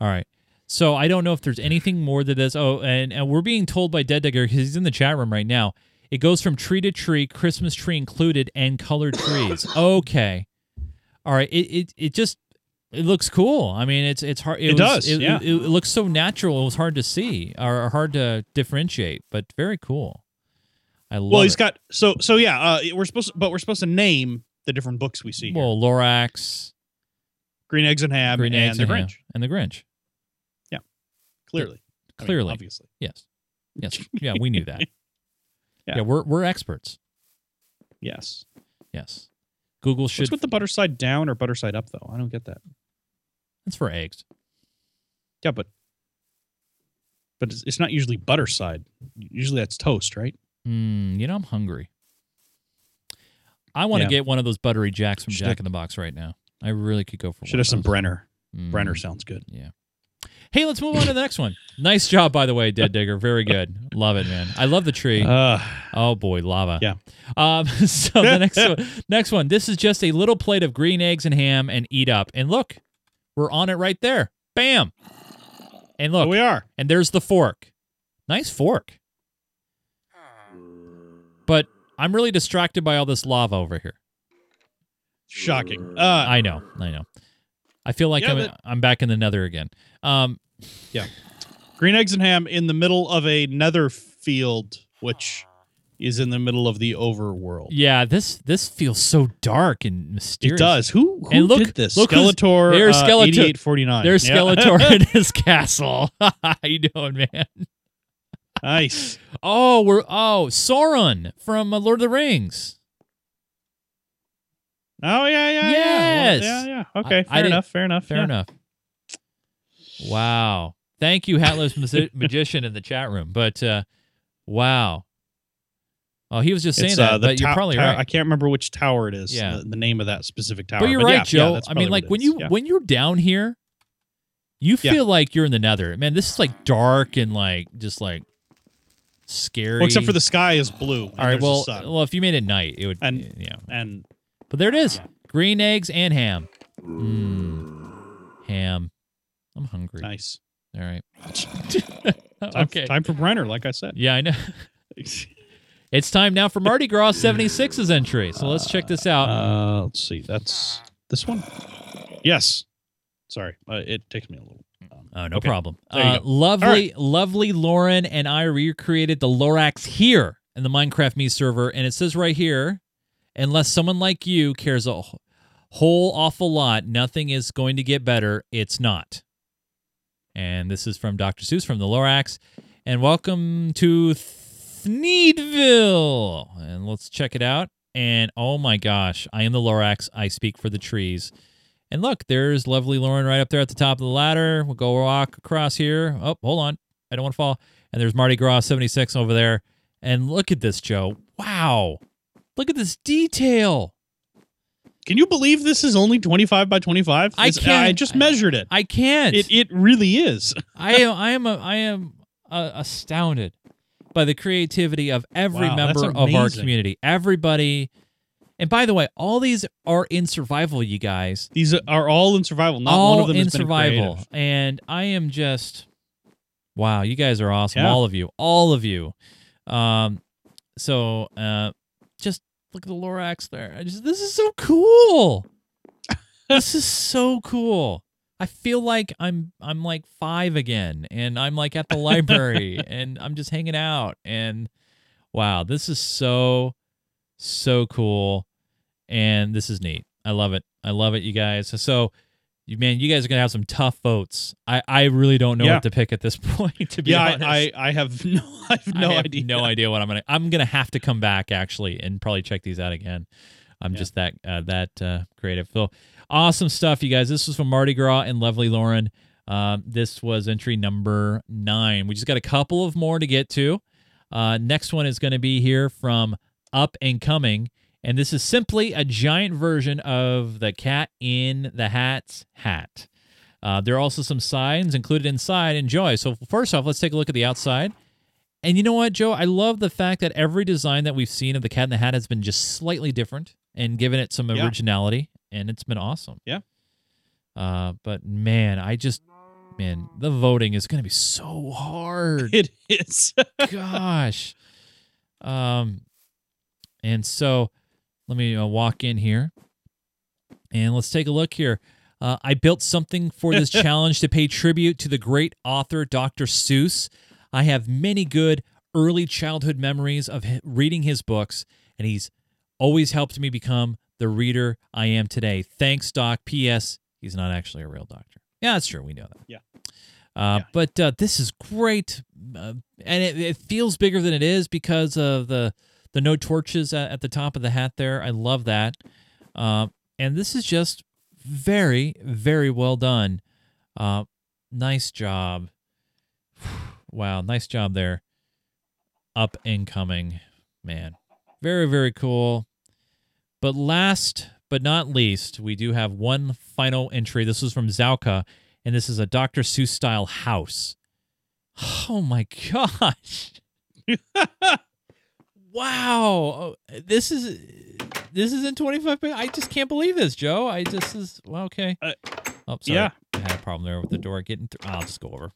All right. So I don't know if there's anything more that is. Oh, and we're being told by Dead Digger, because he's in the chat room right now, it goes from tree to tree, Christmas tree included, and colored trees. Okay. All right. It looks cool. I mean, it's hard. It does. It looks so natural. It was hard to see or hard to differentiate, but very cool. We're supposed to name the different books we see. Well, here. Lorax, Green Eggs and Ham, and the Grinch. Yeah, clearly, I mean, obviously, yes, yeah, we knew that. Yeah, we're experts. Yes. Google should. What's with the butter side down or butter side up though? I don't get that. That's for eggs. Yeah, but it's not usually butter side. Usually that's toast, right? I'm hungry. I want to get one of those buttery jacks from Jack in the Box right now. I really could go for one. Should have some Brenner. Brenner sounds good. Yeah. Hey, let's move on to the next one. Nice job, by the way, Dead Digger. Very good. Love it, man. I love the tree. Oh, boy, lava. Yeah. So the next one. This is just a little plate of green eggs and ham and eat up. And look, we're on it right there. Bam. And look. There we are. And there's the fork. Nice fork. But I'm really distracted by all this lava over here. Shocking. I know. I feel like I'm back in the nether again. Green eggs and ham in the middle of a nether field, which is in the middle of the overworld. Yeah, this feels so dark and mysterious. It does. Who did this? Look, Skeletor, 8849. There's Skeletor in his castle. How you doing, man? Nice. Oh, Sauron from Lord of the Rings. Oh yeah. Yes. Yeah. Okay. Fair enough. Wow. Thank you, Hatless Magician in the chat room. But wow. Oh, he was just saying that. But you're probably right. I can't remember which tower it is. Yeah. The name of that specific tower. But you're right, Joe. Yeah, I mean, like when you're down here. You feel like you're in the Nether. Man, this is like dark and like just like scary. Well, except for the sky is blue. All right, well, if you made it night, it would. And, yeah, and but there it is: green eggs and ham. Ham. I'm hungry. Nice. All right. Okay. Time for Brenner, like I said. Yeah, I know. It's time now for Mardi Gras 76's entry. So let's check this out. Let's see. That's this one? Yes. Sorry. It takes me a little. No problem. Lovely Lauren and I recreated the Lorax here in the Minecraft Me server. And it says right here, unless someone like you cares a whole awful lot, nothing is going to get better. It's not. And this is from Dr. Seuss from the Lorax. And welcome to Sneedville, and let's check it out. And oh my gosh, I am the Lorax. I speak for the trees. And look, there's Lovely Lauren right up there at the top of the ladder. We'll go walk across here. Oh, hold on. I don't want to fall. And there's Mardi Gras 76 over there. And look at this, Joe. Wow. Look at this detail. Can you believe this is only 25 by 25? I can't. I just measured it. I can't. It really is. I am astounded by the creativity of every member of our community. Everybody. And by the way, all these are in survival, you guys. These are all in survival. Not all one of them in survival. Creative. And I am just, wow, you guys are awesome. Yeah. All of you. Just look at the Lorax there. This is so cool. This is so cool. I feel like I'm like five again, and I'm like at the library, and I'm just hanging out, and wow, this is so cool, and this is neat. I love it, you guys. So, man, you guys are gonna have some tough votes. I really don't know what to pick at this point. To be honest, I have no idea. No idea what I'm gonna have to come back actually and probably check these out again. I'm just that creative. So awesome stuff, you guys. This was from Mardi Gras and Lovely Lauren. This was entry number 9. We just got a couple of more to get to. Next one is going to be here from Up and Coming. And this is simply a giant version of the Cat in the Hat's hat. There are also some signs included inside. Enjoy. So first off, let's take a look at the outside. And you know what, Joe? I love the fact that every design that we've seen of the Cat in the Hat has been just slightly different and given it some originality. And it's been awesome. Yeah. But man, the voting is going to be so hard. It is. Gosh. And so let me walk in here and let's take a look here. I built something for this challenge to pay tribute to the great author, Dr. Seuss. I have many good early childhood memories of reading his books, and he's always helped me become the reader I am today. Thanks, Doc. P.S. He's not actually a real doctor. Yeah, that's true. We know that. Yeah. But this is great, and it feels bigger than it is because of the no torches at the top of the hat there. I love that. And this is just very, very well done. Nice job. Wow, nice job there. Up and Coming, man. Very, very cool. But last but not least, we do have one final entry. This was from Zauka, and this is a Dr. Seuss-style house. Oh, my gosh. Wow. This is in 25 minutes. I just can't believe this, Joe. Okay. Sorry. Yeah. I had a problem there with the door getting through. I'll just go over.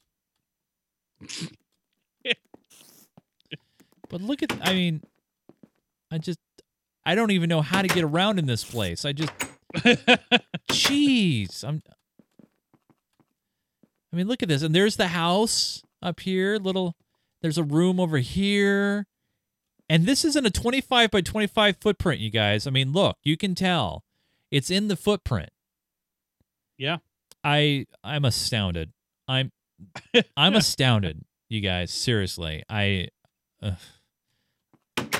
But look at, I don't even know how to get around in this place. Jeez. Look at this. And there's the house up here. There's a room over here. And this is in a 25 by 25 footprint, you guys. Look, you can tell. It's in the footprint. Yeah. I'm astounded. I'm astounded, you guys. Seriously. I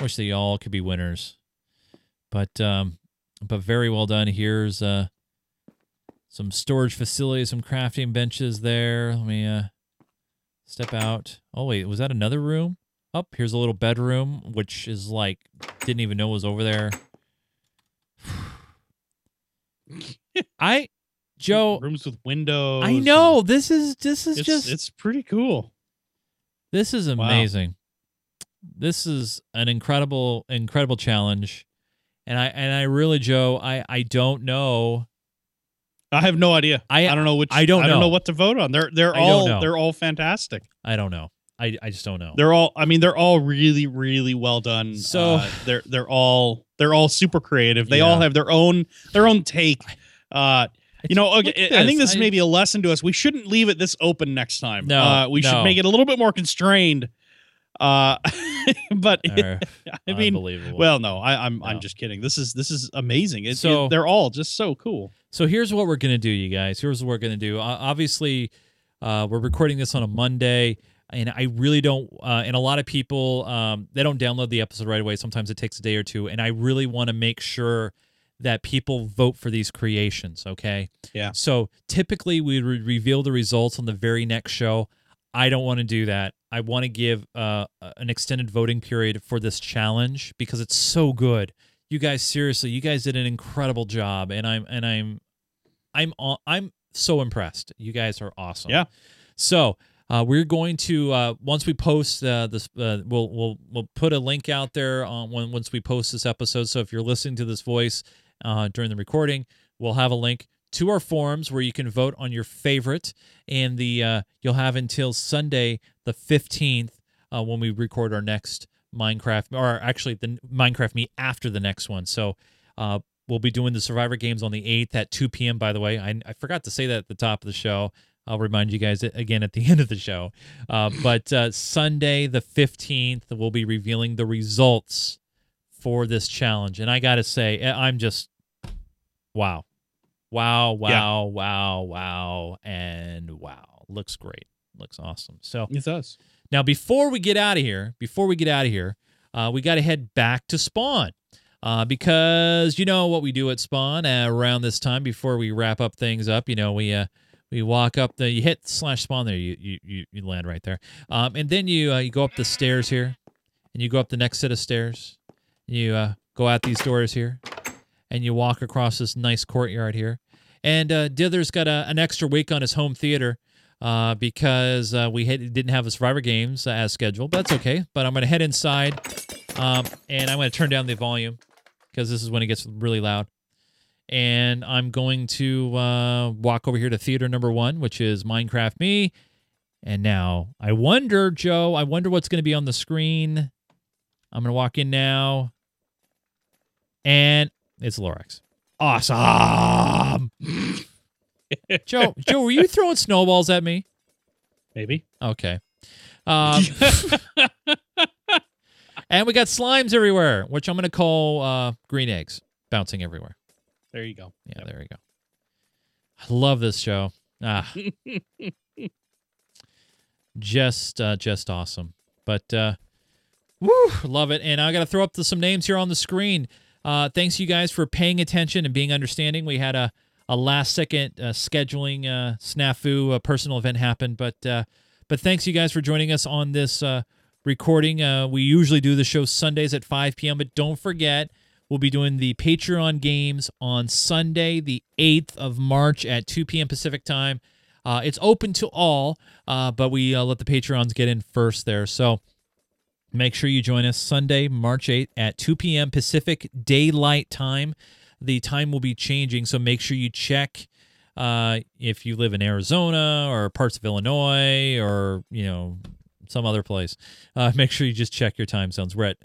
wish that y'all could be winners. But very well done. Here's some storage facilities, some crafting benches there. Let me step out. Oh wait, was that another room? Oh, here's a little bedroom, which is like didn't even know was over there. I Joe, rooms with windows. I know. This is just. It's pretty cool. This is amazing. Wow. This is an incredible, incredible challenge. And I really, Joe, I don't know. I have no idea. I don't know which. I don't know what to vote on. They're all fantastic. I don't know. I just don't know. They're all really, really well done. So they're all super creative. They all have their own take. I think this may be a lesson to us. We shouldn't leave it this open next time. No, we should make it a little bit more constrained. But I mean, well, no, I'm just kidding. This is amazing. They're all just so cool. So here's what we're going to do, you guys. Here's what we're going to do. Obviously, we're recording this on a Monday, and I really don't, and a lot of people, they don't download the episode right away. Sometimes it takes a day or two, and I really want to make sure that people vote for these creations, okay? Yeah. So typically, we reveal the results on the very next show. I don't want to do that. I want to give an extended voting period for this challenge because it's so good. You guys, seriously, you guys did an incredible job, and I'm so impressed. You guys are awesome. Yeah. So we're going to once we post this, we'll put a link out there once we post this episode. So if you're listening to this voice during the recording, we'll have a link to our forums where you can vote on your favorite, and the you'll have until Sunday the 15th when we record our next Minecraft, or actually the Minecraft Meet after the next one. So we'll be doing the Survivor Games on the 8th at 2 p.m., by the way. I forgot to say that at the top of the show. I'll remind you guys again at the end of the show. But Sunday the 15th, we'll be revealing the results for this challenge. And I got to say, I'm just, wow. Wow. Looks great. Looks awesome. So it does. Now, before we get out of here, we got to head back to Spawn because you know what we do at Spawn around this time before we wrap up things up. You know, we walk up the, you hit /spawn there, you land right there, and then you go up the stairs here, and you go up the next set of stairs, and you go out these doors here. And you walk across this nice courtyard here. And Dither's got an extra week on his home theater because we didn't have the Survivor Games as scheduled. But that's okay. But I'm going to head inside, and I'm going to turn down the volume because this is when it gets really loud. And I'm going to walk over here to theater number 1, which is Minecraft Me. And now I wonder, Joe, what's going to be on the screen. I'm going to walk in now. And... it's Lorax. Awesome. Joe, were you throwing snowballs at me? Maybe. Okay. And we got slimes everywhere, which I'm going to call green eggs bouncing everywhere. There you go. Yeah, there you go. I love this show. Ah. Just awesome. But woo, love it. And I got to throw up some names here on the screen. Thanks, you guys, for paying attention and being understanding. We had a last-second scheduling snafu, a personal event happened, but thanks, you guys, for joining us on this recording. We usually do the show Sundays at 5 p.m., but don't forget, we'll be doing the Patreon games on Sunday, the 8th of March at 2 p.m. Pacific time. It's open to all, but we let the Patreons get in first there, so... make sure you join us Sunday, March 8th at 2 p.m. Pacific Daylight Time. The time will be changing, so make sure you check if you live in Arizona or parts of Illinois or, you know, some other place. Make sure you just check your time zones. We're at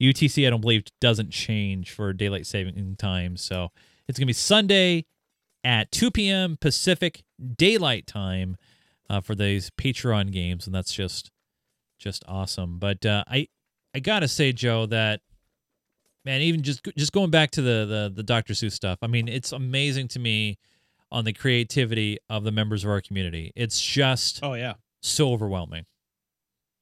UTC, I don't believe, doesn't change for Daylight Saving Time. So it's going to be Sunday at 2 p.m. Pacific Daylight Time for these Patreon games, and that's just awesome. But I gotta say, Joe, that man, even just going back to the Dr. Seuss stuff, I mean, it's amazing to me on the creativity of the members of our community. It's just so overwhelming.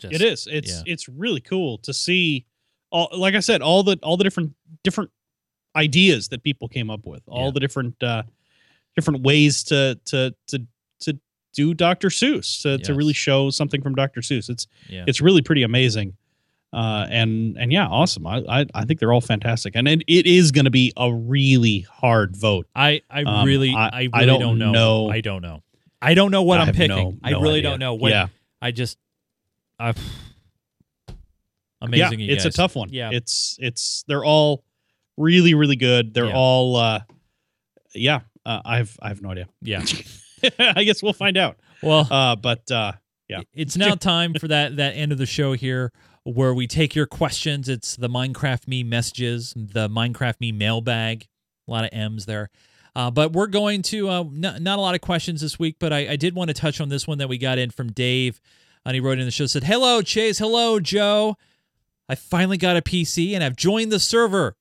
It is. It's really cool to see all, like I said, all the different ideas that people came up with, all the different ways to do Dr. Seuss to really show something from Dr. Seuss. It's really pretty amazing. And yeah, awesome. I think they're all fantastic, and it is going to be a really hard vote. I really don't know. I don't know. I don't know what I'm picking. No idea. What, yeah. Amazing. Yeah, it's a tough one. Yeah. It's they're all really, really good. They're all, I have no idea. Yeah. I guess we'll find out. Well, yeah, it's now time for that end of the show here, where we take your questions. It's the Minecraft Me messages, the Minecraft Me mailbag. A lot of M's there. But we're going to, not a lot of questions this week, but I did want to touch on this one that we got in from Dave. And he wrote in the show, said, "Hello, Chase. Hello, Joe. I finally got a PC and I've joined the server.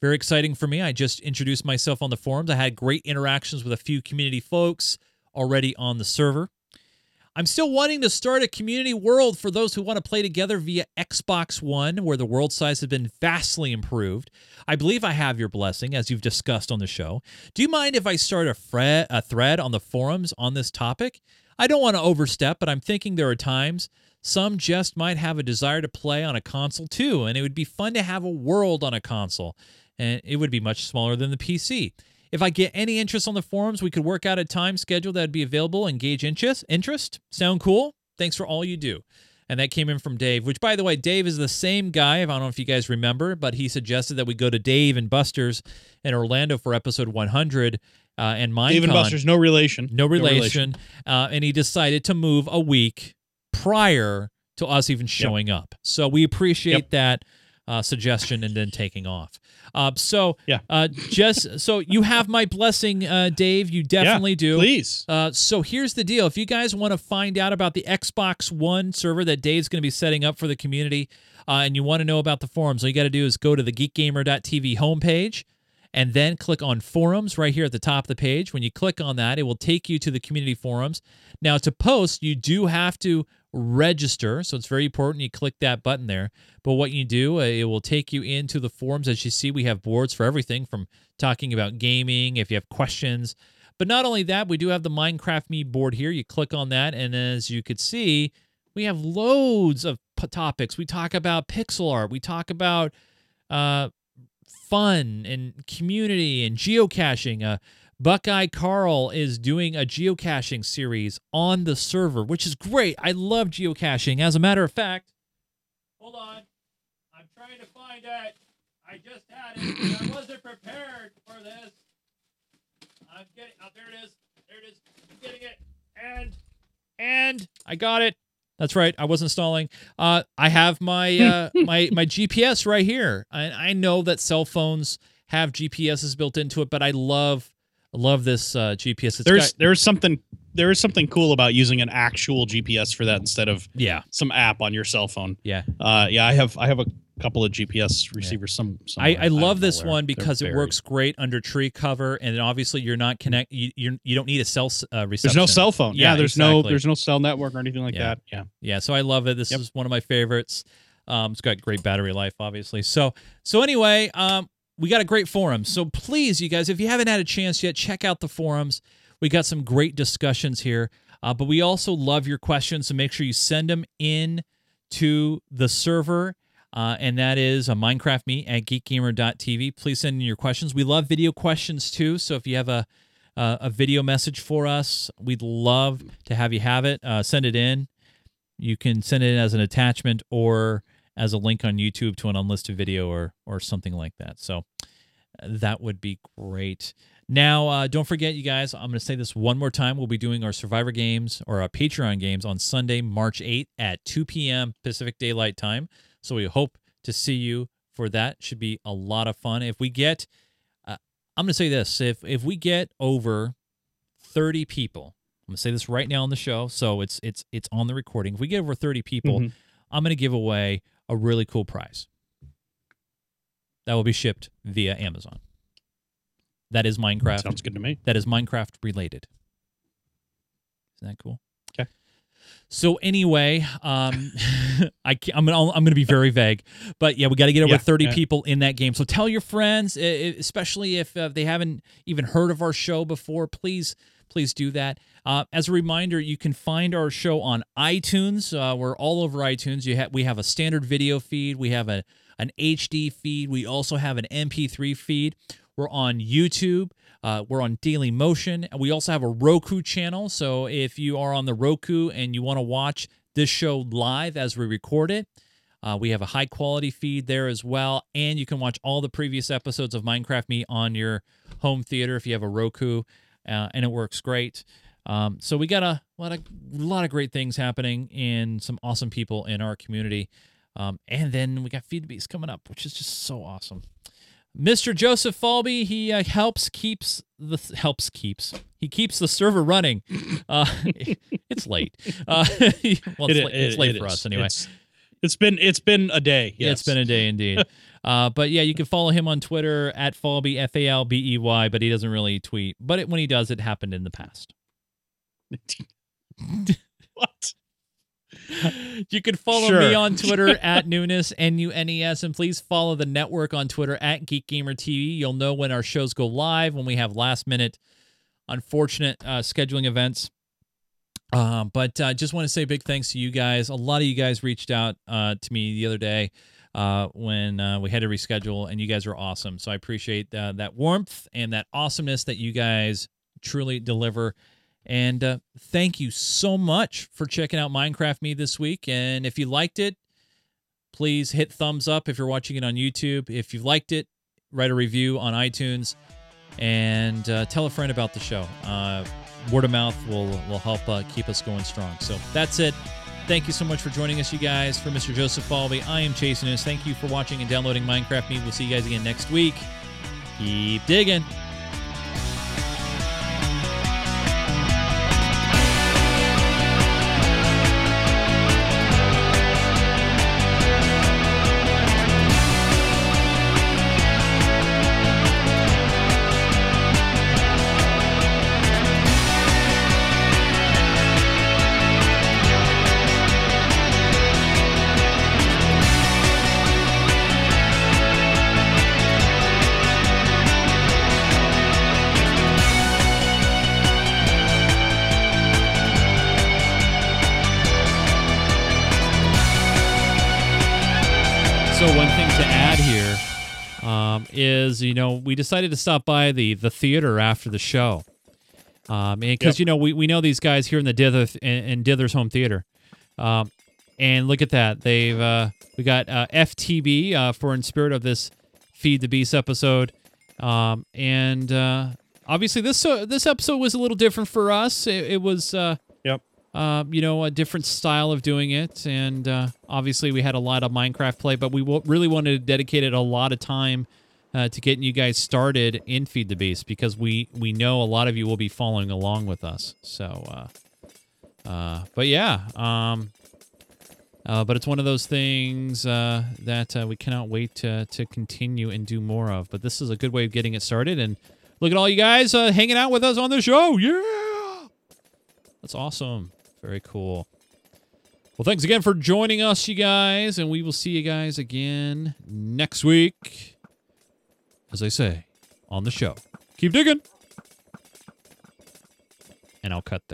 Very exciting for me. I just introduced myself on the forums. I had great interactions with a few community folks already on the server. I'm still wanting to start a community world for those who want to play together via Xbox One, where the world size has been vastly improved. I believe I have your blessing, as you've discussed on the show. Do you mind if I start a thread on the forums on this topic? I don't want to overstep, but I'm thinking there are times some just might have a desire to play on a console too, and it would be fun to have a world on a console, and it would be much smaller than the PC. If I get any interest on the forums, we could work out a time schedule that would be available, engage interest. Sound cool? Thanks for all you do." And that came in from Dave, which, by the way, Dave is the same guy. I don't know if you guys remember, but he suggested that we go to Dave and Buster's in Orlando for episode 100 and Minecon. Dave and Buster's, no relation. No relation. And he decided to move a week prior to us even showing up. So we appreciate that suggestion and then taking off. So you have my blessing, Dave. You definitely do. Please. So here's the deal. If you guys want to find out about the Xbox One server that Dave's going to be setting up for the community, and you want to know about the forums, all you got to do is go to the GeekGamer.tv homepage and then click on forums right here at the top of the page. When you click on that, it will take you to the community forums. Now, to post, you do have to register, so it's very important you click that button there. But what you do, it will take you into the forums. As you see, we have boards for everything from talking about gaming, if you have questions. But not only that, we do have the Minecraft Me board here. You click on that, and as you could see, we have loads of topics. We talk about pixel art. We talk about fun and community and geocaching. Buckeye Carl is doing a geocaching series on the server, which is great. I love geocaching. As a matter of fact, hold on. I'm trying to find it. I just had it. I wasn't prepared for this. I'm getting... Oh, there it is. There it is. I'm getting it. And I got it. That's right. I wasn't stalling. I have my my GPS right here. I know that cell phones have GPSs built into it, but I love this GPS. There is something cool about using an actual GPS for that instead of some app on your cell phone. Yeah. I have a couple of GPS receivers. Some I love this one because it works great under tree cover, and obviously you're not connect. You don't need a cell reception. There's no cell phone. Yeah. There's no cell network or anything like that. Yeah. Yeah. So I love it. This is one of my favorites. It's got great battery life, obviously. So anyway, we got a great forum, so please, you guys, if you haven't had a chance yet, check out the forums. We got some great discussions here, but we also love your questions, so make sure you send them in to the server, and that is minecraftme@geekgamer.tv. Please send in your questions. We love video questions, too, so if you have a video message for us, we'd love to have you have it. Send it in. You can send it in as an attachment or as a link on YouTube to an unlisted video or something like that. So that would be great. Now, don't forget, you guys, I'm going to say this one more time. We'll be doing our Survivor games or our Patreon games on Sunday, March 8th at 2 p.m. Pacific Daylight Time. So we hope to see you for that. Should be a lot of fun. If we get, I'm going to say this, if we get over 30 people, I'm going to say this right now on the show, so it's on the recording. If we get over 30 people, I'm going to give away a really cool prize that will be shipped via Amazon. That is Minecraft. Sounds good to me. That is Minecraft related. Isn't that cool? Okay. So anyway, I'm gonna be very vague, but yeah, we got to get over 30 people in that game. So tell your friends, especially if they haven't even heard of our show before. Please please do that. As a reminder, you can find our show on iTunes. We're all over iTunes. We have a standard video feed. We have an HD feed. We also have an MP3 feed. We're on YouTube. We're on Dailymotion. We also have a Roku channel. So if you are on the Roku and you want to watch this show live as we record it, we have a high-quality feed there as well. And you can watch all the previous episodes of Minecraft Me on your home theater if you have a Roku, and it works great. So we got a lot of great things happening and some awesome people in our community. And then we got Feed the Beast coming up, which is just so awesome. Mr. Joseph Falbey, he keeps the server running. It's late. Well, it's late for us anyway. It's been a day. Yes. Yeah, it's been a day indeed. But yeah, you can follow him on Twitter at Falbey, F-A-L-B-E-Y, but he doesn't really tweet. But when he does, it happened in the past. What? You can follow me on Twitter at Nunes, N-U-N-E-S, and please follow the network on Twitter at GeekGamerTV. You'll know when our shows go live, when we have last-minute, unfortunate scheduling events. But just want to say big thanks to you guys. A lot of you guys reached out to me the other day when we had to reschedule, and you guys are awesome. So I appreciate that warmth and that awesomeness that you guys truly deliver. And thank you so much for checking out Minecraft Me this week. And if you liked it, please hit thumbs up if you're watching it on YouTube. If you liked it, write a review on iTunes and tell a friend about the show. Word of mouth will help keep us going strong. So that's it. Thank you so much for joining us, you guys. For Mr. Joseph Falbey, I am Chase Nunes. Thank you for watching and downloading Minecraft Me. We'll see you guys again next week. Keep digging. Is, you know, we decided to stop by the theater after the show, because you know we know these guys here in the Dither in Dither's Home Theater, and look at that, they've we got FTB for in spirit of this Feed the Beast episode, and obviously this episode was a little different for us. It was a different style of doing it, and obviously we had a lot of Minecraft play, but we really wanted to dedicate it a lot of time to getting you guys started in Feed the Beast, because we know a lot of you will be following along with us. So, but yeah, but it's one of those things that we cannot wait to continue and do more of. But this is a good way of getting it started. And look at all you guys hanging out with us on the show. Yeah, that's awesome. Very cool. Well, thanks again for joining us, you guys, and we will see you guys again next week. As I say, on the show, keep digging. And I'll cut that.